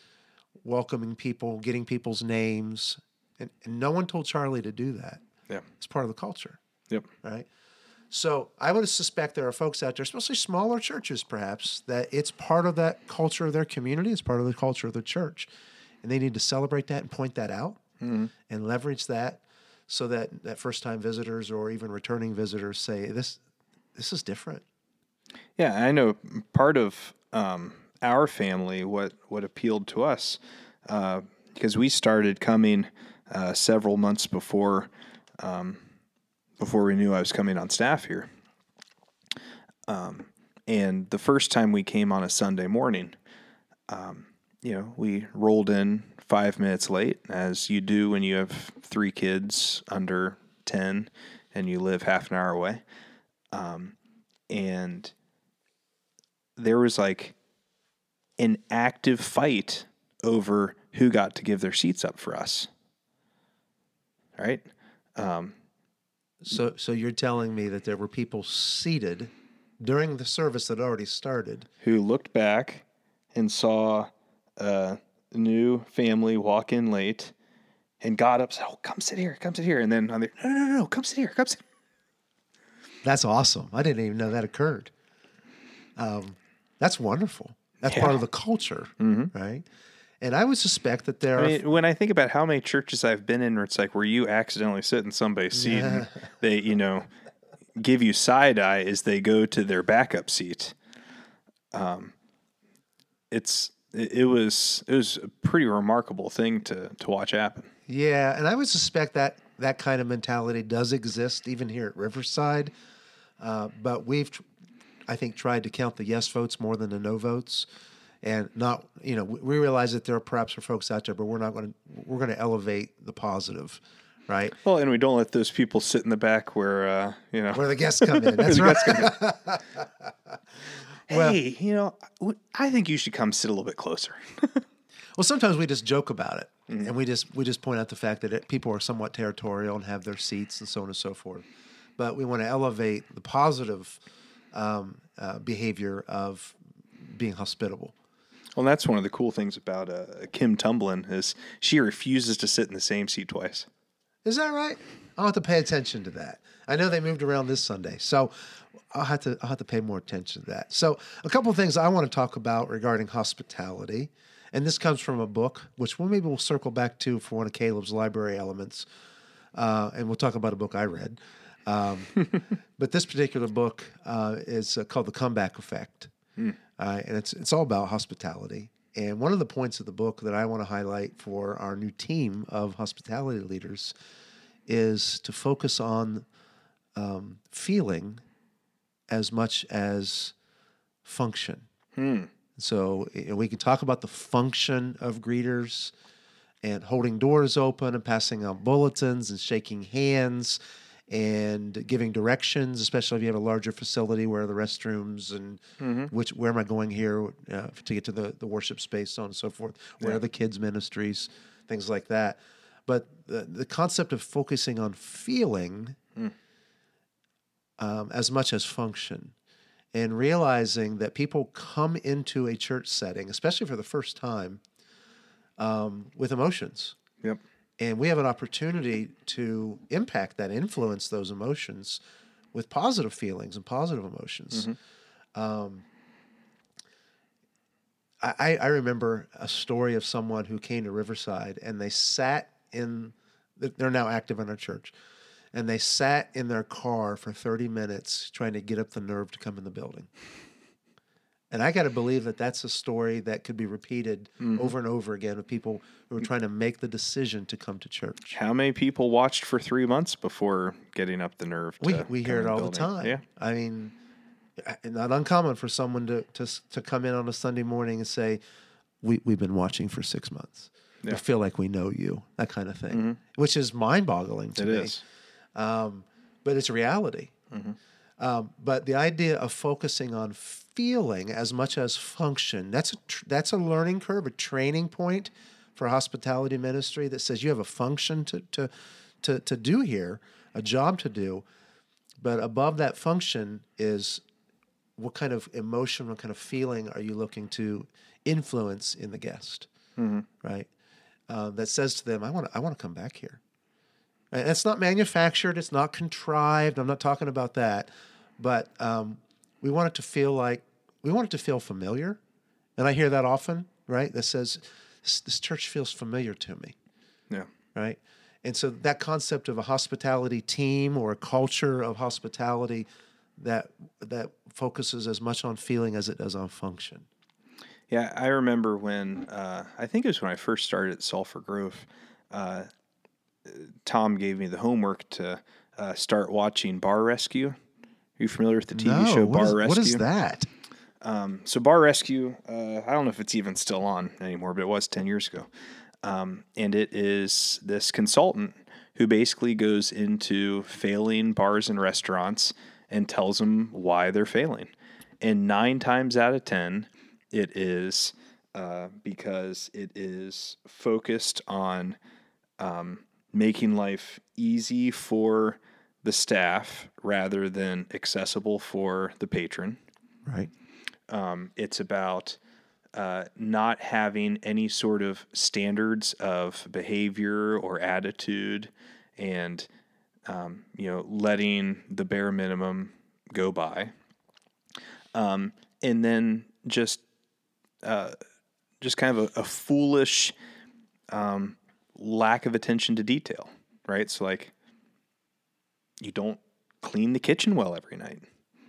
welcoming people, getting people's names. And no one told Charlie to do that. Yeah. It's part of the culture. Yep. Right? So I would suspect there are folks out there, especially smaller churches perhaps, that it's part of that culture of their community, it's part of the culture of the church, and they need to celebrate that and point that out, mm-hmm. and leverage that so that, first-time visitors or even returning visitors say, this is different. Yeah, I know part of our family, what appealed to us, because we started coming several months before we knew I was coming on staff here. And the first time we came on a Sunday morning, we rolled in 5 minutes late, as you do when you have three kids under 10 and you live half an hour away. And there was like an active fight over who got to give their seats up for us. All right. So you're telling me that there were people seated during the service that already started who looked back and saw a new family walk in late and got up and said, "Oh, come sit here, come sit here." And then on there, no, come sit here, come sit here. That's awesome. I didn't even know that occurred. That's wonderful. That's part of the culture, right? And I would suspect that there are... When I think about how many churches I've been in where it's like, where you accidentally sit in somebody's seat and they, give you side-eye as they go to their backup seat. It was a pretty remarkable thing to watch happen. Yeah, and I would suspect that that kind of mentality does exist even here at Riverside. But we've, I think, tried to count the yes votes more than the no votes. And not, we realize that there are perhaps for folks out there, but we're going to elevate the positive, right? Well, and we don't let those people sit in the back where, where the guests come in. That's right. Well, hey, I think you should come sit a little bit closer. Well, sometimes we just joke about it, and we just point out the fact that people are somewhat territorial and have their seats and so on and so forth. But we want to elevate the positive behavior of being hospitable. Well, that's one of the cool things about Kim Tumblin is she refuses to sit in the same seat twice. Is that right? I'll have to pay attention to that. I know they moved around this Sunday, so I'll have to pay more attention to that. So a couple of things I want to talk about regarding hospitality, and this comes from a book, which maybe we'll circle back to for one of Caleb's library elements, and we'll talk about a book I read. But this particular book is called The Comeback Effect. And it's all about hospitality. And one of the points of the book that I want to highlight for our new team of hospitality leaders is to focus on feeling as much as function. So we can talk about the function of greeters and holding doors open and passing out bulletins and shaking hands and giving directions, especially if you have a larger facility where are the restrooms and where am I going here to get to the worship space, so on and so forth, where are the kids' ministries, things like that. But the concept of focusing on feeling as much as function and realizing that people come into a church setting, especially for the first time, with emotions. Yep. And we have an opportunity to impact that, influence those emotions with positive feelings and positive emotions. I remember a story of someone who came to Riverside and they sat in, they're now active in our church, and they sat in their car for 30 minutes trying to get up the nerve to come in the building. And I got to believe that that's a story that could be repeated over and over again with people who are trying to make the decision to come to church. How many people watched for 3 months before getting up the nerve? We hear it all the time. Yeah. I mean, not uncommon for someone to come in on a Sunday morning and say, we've been watching for 6 months. Yeah. We feel like we know you, that kind of thing, which is mind-boggling to me. It is. But it's reality. But the idea of focusing on feeling as much as function, that's a learning curve, a training point for hospitality ministry that says you have a function to do here, a job to do. But above that function is what kind of emotion, what kind of feeling are you looking to influence in the guest, right? That says to them, I want to come back here. And it's not manufactured. It's not contrived. I'm not talking about that. But we want it to feel like, we want it to feel familiar. And I hear that often, right? That says, this church feels familiar to me. Yeah. Right? And so that concept of a hospitality team or a culture of hospitality that focuses as much on feeling as it does on function. Yeah, I remember when, I think it was when I first started at Sulphur Groove, Tom gave me the homework to start watching Bar Rescue. Are you familiar with the TV show Bar Rescue? What is that? So Bar Rescue, I don't know if it's even still on anymore, but it was 10 years ago. And it is this consultant who basically goes into failing bars and restaurants and tells them why they're failing. And 9 times out of 10, it is because it is focused on making life easy for the staff rather than accessible for the patron. Right. It's about not having any sort of standards of behavior or attitude and, letting the bare minimum go by. And then just kind of a foolish lack of attention to detail, right? So like you don't clean the kitchen well every night.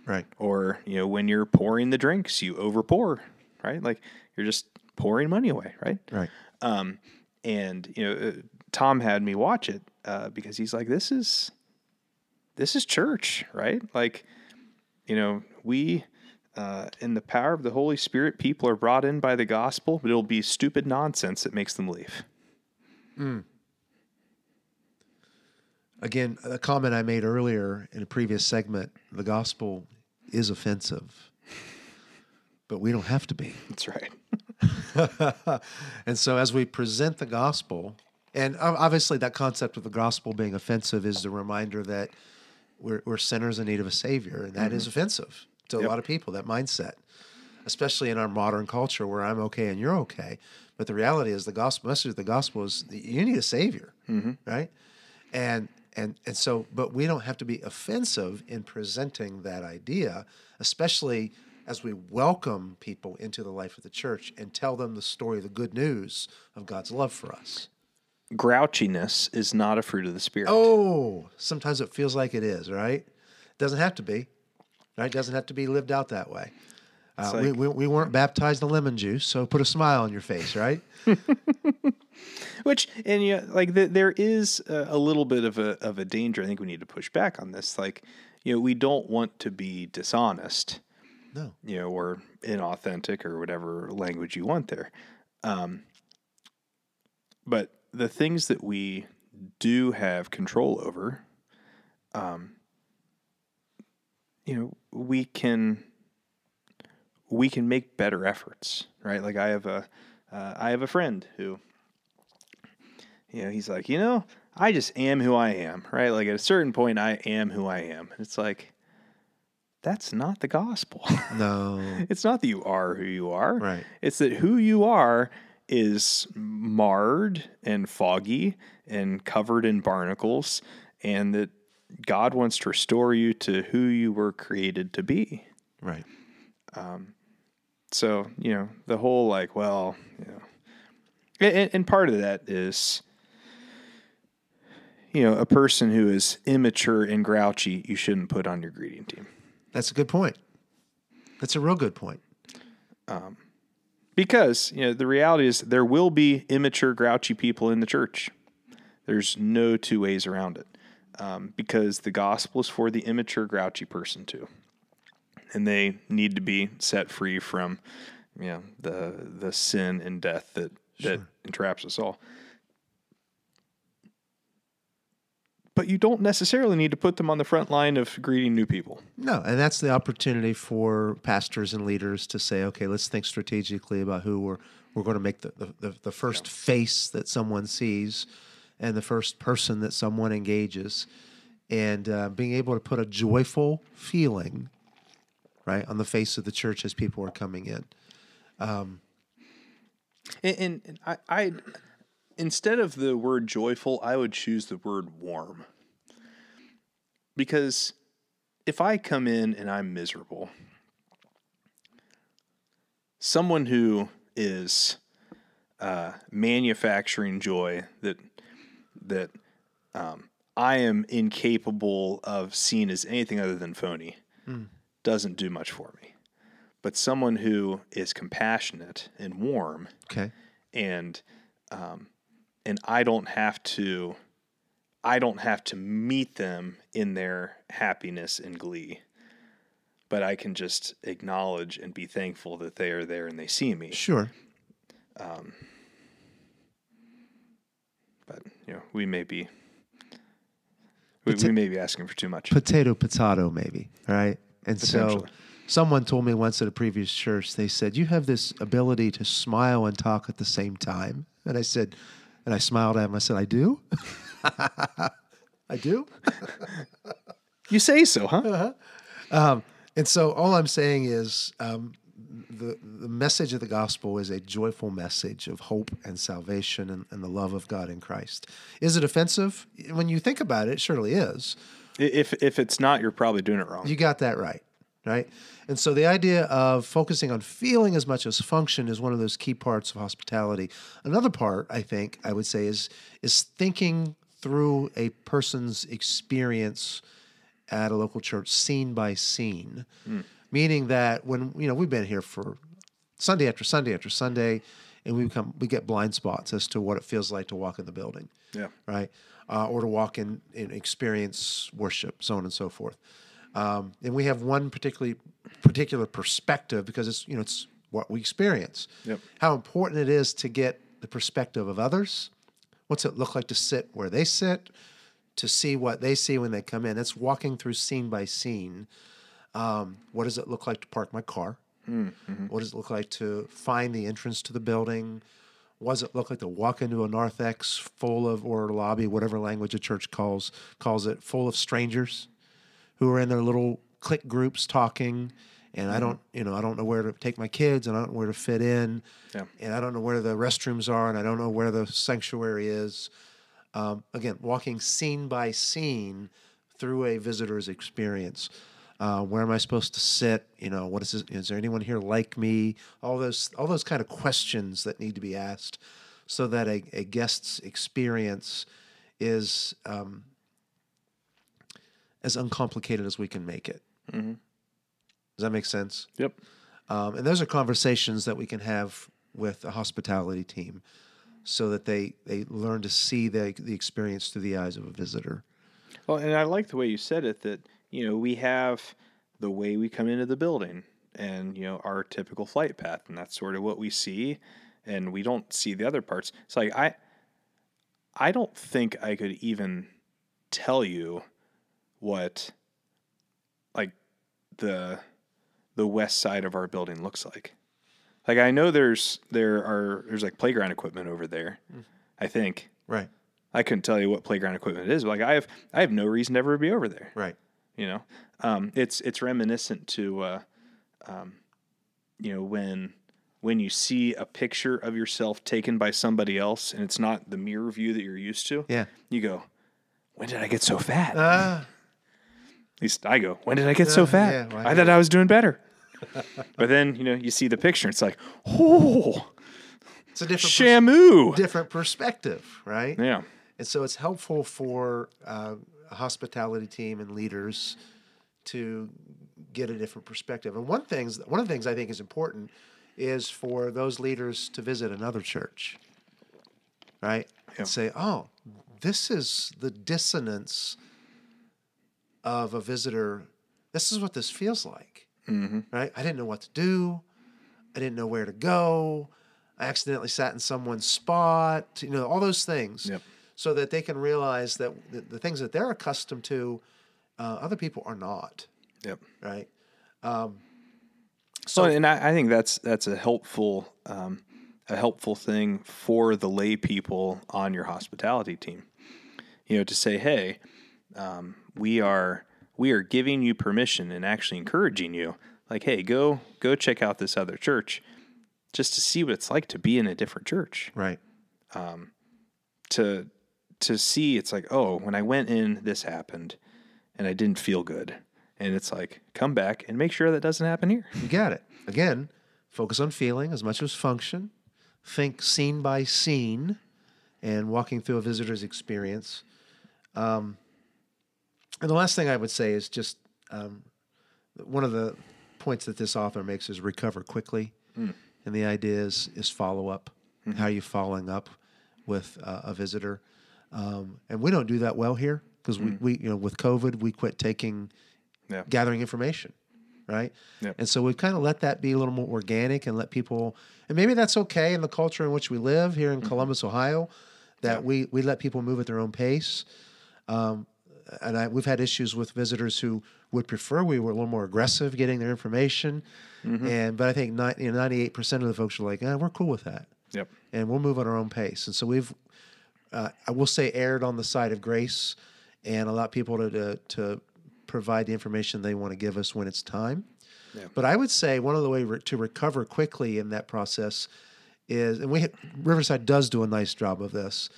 Right. Or, when you're pouring the drinks, you overpour, right? Like you're just pouring money away, right? Right. And, Tom had me watch it because he's like, this is church, right? Like, we in the power of the Holy Spirit, people are brought in by the gospel, but it'll be stupid nonsense that makes them leave. Mm. Again, a comment I made earlier in a previous segment, the gospel is offensive, but we don't have to be. That's right. And so as we present the gospel, and obviously that concept of the gospel being offensive is the reminder that we're sinners in need of a savior, and that mm-hmm. is offensive to a lot of people, that mindset, especially in our modern culture where I'm okay and you're okay. But the reality is the gospel is you need a savior, mm-hmm. right? And so, but we don't have to be offensive in presenting that idea, especially as we welcome people into the life of the church and tell them the story, the good news of God's love for us. Grouchiness is not a fruit of the Spirit. Oh, sometimes it feels like it is, right? It doesn't have to be, right? It doesn't have to be lived out that way. Like, we weren't baptized in lemon juice, so put a smile on your face, right? Which, and there is a little bit of a danger. I think we need to push back on this. Like, we don't want to be dishonest, no, or inauthentic or whatever language you want there. But the things that we do have control over, we can make better efforts, right? Like I have a friend who, he's like, I just am who I am, right? Like at a certain point, I am who I am. And it's like, that's not the gospel. No, it's not that you are who you are. Right. It's that who you are is marred and foggy and covered in barnacles, and that God wants to restore you to who you were created to be. Right. So, the whole like, well, and part of that is, a person who is immature and grouchy, you shouldn't put on your greeting team. That's a good point. That's a real good point. Because, the reality is there will be immature, grouchy people in the church. There's no two ways around it. Because the gospel is for the immature, grouchy person too. And they need to be set free from, the sin and death that entraps us all. But you don't necessarily need to put them on the front line of greeting new people. No, and that's the opportunity for pastors and leaders to say, okay, let's think strategically about who we're going to make the first face that someone sees and the first person that someone engages, and being able to put a joyful feeling right on the face of the church as people are coming in. And I instead of the word joyful, I would choose the word warm. Because if I come in and I'm miserable, someone who is manufacturing joy that I am incapable of seeing as anything other than phony. Doesn't do much for me. But someone who is compassionate and warm, okay, and I don't have to meet them in their happiness and glee, but I can just acknowledge and be thankful that they are there and they see me. Sure. But you know, we may be asking for too much. Potato, maybe. All right. And so someone told me once at a previous church, they said, you have this ability to smile and talk at the same time. And I said, and I smiled at him. I said, I do? I do? You say so, huh? Uh-huh. And so all I'm saying is the message of the gospel is a joyful message of hope and salvation and the love of God in Christ. Is it offensive? When you think about it, it surely is. If it's not, you're probably doing it wrong. You got that right, right? And so the idea of focusing on feeling as much as function is one of those key parts of hospitality. Another part, I think, I would say is thinking through a person's experience at a local church, scene by scene, meaning that when, you know, we've been here for Sunday after Sunday after Sunday, and we get blind spots as to what it feels like to walk in the building, yeah, right, or to walk in and experience worship, so on and so forth. And we have one particular perspective because it's what we experience. Yep. How important it is to get the perspective of others. What's it look like to sit where they sit? To see what they see when they come in. That's walking through scene by scene. What does it look like to park my car? Mm-hmm. What does it look like to find the entrance to the building? What does it look like to walk into a narthex full of, or lobby, whatever language a church calls it, full of strangers who are in their little clique groups talking, and mm-hmm. I don't know where to take my kids, and I don't know where to fit in, yeah. and I don't know where the restrooms are, and I don't know where the sanctuary is. Again, walking scene by scene through a visitor's experience. Where am I supposed to sit? What is this? Is there anyone here like me? All those kind of questions that need to be asked so that a guest's experience is as uncomplicated as we can make it. Mm-hmm. Does that make sense? Yep. And those are conversations that we can have with a hospitality team, so that they learn to see the experience through the eyes of a visitor. Well, and I like the way you said it, that, we have the way we come into the building and, our typical flight path, and that's sort of what we see, and we don't see the other parts. It's like, I don't think I could even tell you what, like, the west side of our building looks like. Like, I know there's like playground equipment over there, I think. Right. I couldn't tell you what playground equipment it is, but like I have no reason to ever be over there. Right. It's reminiscent to when you see a picture of yourself taken by somebody else and it's not the mirror view that you're used to. Yeah. You go, when did I get so fat? At least I go, when did I get so fat? Yeah, well, I thought I was doing better. But then, you see the picture, it's like, oh, it's a different Shamu. Different perspective, right? Yeah. And so it's helpful for a hospitality team and leaders to get a different perspective. And one of the things I think is important is for those leaders to visit another church, right? Yeah. And say, oh, this is the dissonance of a visitor. This is what this feels like. Mm-hmm. Right? I didn't know what to do. I didn't know where to go. I accidentally sat in someone's spot, all those things. Yep. So that they can realize that the things that they're accustomed to, other people are not. Yep. Right. I think that's a helpful thing for the lay people on your hospitality team, to say, hey, we are giving you permission and actually encouraging you, like, hey, go check out this other church just to see what it's like to be in a different church. Right. To see, it's like, oh, when I went in, this happened and I didn't feel good. And it's like, come back and make sure that doesn't happen here. You got it. Again, focus on feeling as much as function, think scene by scene and walking through a visitor's experience. And the last thing I would say is just one of the points that this author makes is recover quickly. Mm. And the idea is follow up. Mm. How are you following up with a visitor? And we don't do that well here because we you know, with COVID, we quit taking, gathering information, right? Yep. And so we've kind of let that be a little more organic and let people, and maybe that's okay in the culture in which we live here in Columbus, Ohio, that we let people move at their own pace. And we've had issues with visitors who would prefer we were a little more aggressive getting their information. Mm-hmm. But I think 98% of the folks are like, we're cool with that. Yep. And we'll move at our own pace. And so we've, I will say, erred on the side of grace and allow people to provide the information they want to give us when it's time. Yeah. But I would say one of the ways to recover quickly in that process is, and Riverside does do a nice job of this,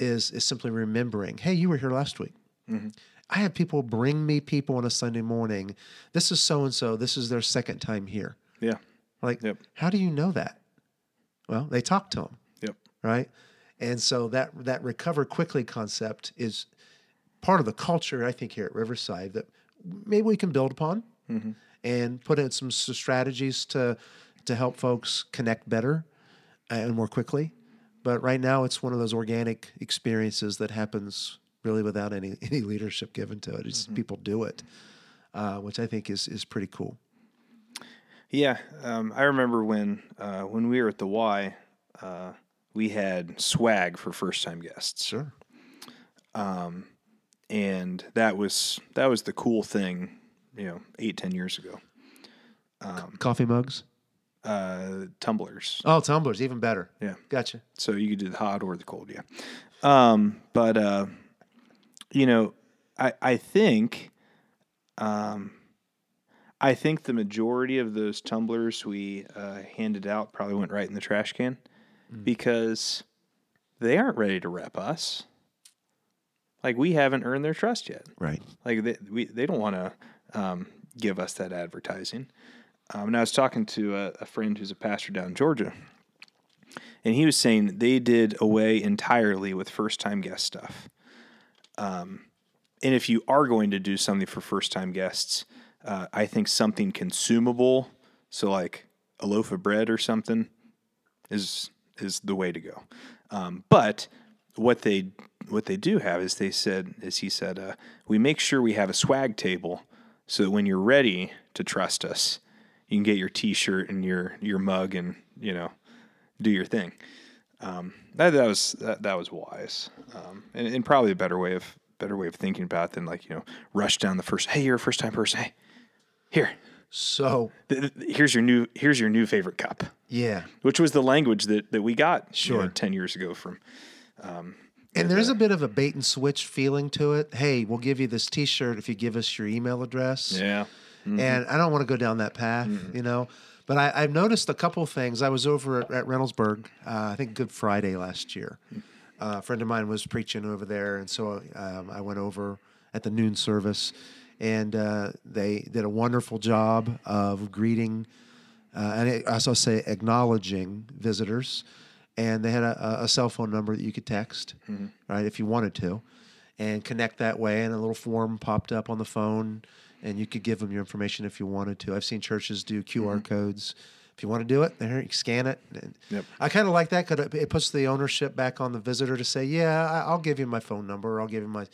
is simply remembering, hey, you were here last week. Mm-hmm. I have people bring me people on a Sunday morning. This is so-and-so. This is their second time here. Yeah. Like, how do you know that? Well, they talk to them. Yep. Right? And so that recover quickly concept is part of the culture, I think, here at Riverside that maybe we can build upon and put in some strategies to help folks connect better and more quickly. But right now it's one of those organic experiences that happens really without any leadership given to it. It's people do it, which I think is pretty cool. Yeah. I remember when we were at the Y, we had swag for first-time guests. Sure. And that was the cool thing, 8-10 years ago. Coffee mugs? Tumblers. Oh, tumblers. Even better. Yeah. Gotcha. So you could do the hot or the cold. Yeah. I think the majority of those tumblers we handed out probably went right in the trash can because they aren't ready to rep us. Like, we haven't earned their trust yet. Right. Like, they don't want to give us that advertising. And I was talking to a friend who's a pastor down in Georgia, and he was saying they did away entirely with first-time guest stuff. And if you are going to do something for first-time guests, I think something consumable, so like a loaf of bread or something, is the way to go. But what they do have is he said, we make sure we have a swag table so that when you're ready to trust us, you can get your T-shirt and your mug and do your thing. That was wise, and probably a better way of thinking about it than rush down the first. Hey, you're a first time person. Hey, here. So here's your new favorite cup. Yeah, which was the language that we got 10 years ago from. And there's a bit of a bait and switch feeling to it. Hey, we'll give you this T-shirt if you give us your email address. Yeah, and I don't want to go down that path. But I've noticed a couple of things. I was over at Reynoldsburg, I think Good Friday last year. A friend of mine was preaching over there, and so I went over at the noon service, and they did a wonderful job of greeting, and I also say acknowledging visitors. And they had a cell phone number that you could text, right, if you wanted to, and connect that way. And a little form popped up on the phone, and you could give them your information if you wanted to. I've seen churches do QR codes. If you want to do it, there you scan it. I kind of like that because it puts the ownership back on the visitor to say, I'll give you my phone number. Or I'll give you my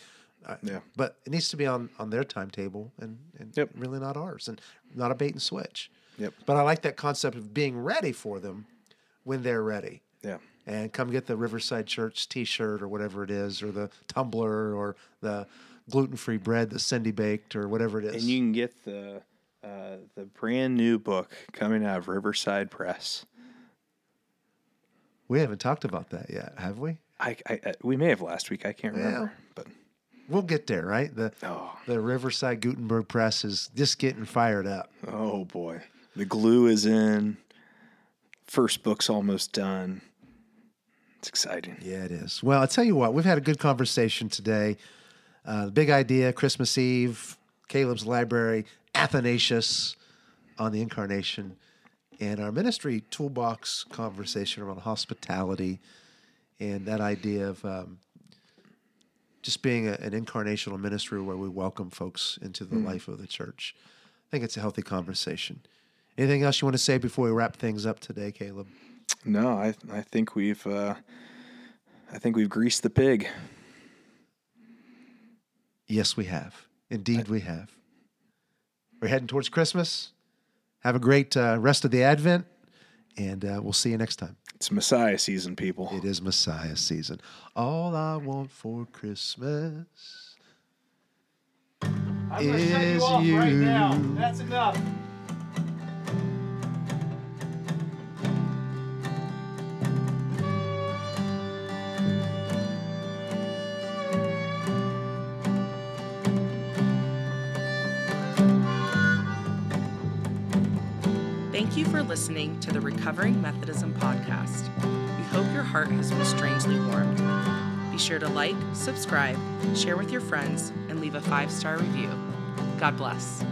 But it needs to be on their timetable and really not ours, and not a bait and switch. Yep. But I like that concept of being ready for them when they're ready. Yeah. And come get the Riverside Church T-shirt or whatever it is, or the tumbler or the gluten-free bread that Cindy baked or whatever it is. And you can get the brand new book coming out of Riverside Press. We haven't talked about that yet, have we? We may have last week. I can't remember. But we'll get there, right? The Riverside Gutenberg Press is just getting fired up. Oh, boy. The glue is in. First book's almost done. It's exciting. Yeah, it is. Well, I'll tell you what. We've had a good conversation today. The big idea, Christmas Eve, Caleb's Library, Athanasius, On the Incarnation, and our ministry toolbox conversation around hospitality and that idea of just being an incarnational ministry where we welcome folks into the life of the church. I think it's a healthy conversation. Anything else you want to say before we wrap things up today, Caleb? No, I think we've greased the pig. Yes, we have. Indeed, we have. We're heading towards Christmas. Have a great rest of the Advent, and we'll see you next time. It's Messiah season, people. It is Messiah season. All I want for Christmas is shut you off right now. That's enough. Thank you for listening to the Recovering Methodism podcast. We hope your heart has been strangely warmed. Be sure to like, subscribe, share with your friends, and leave a 5-star review. God bless.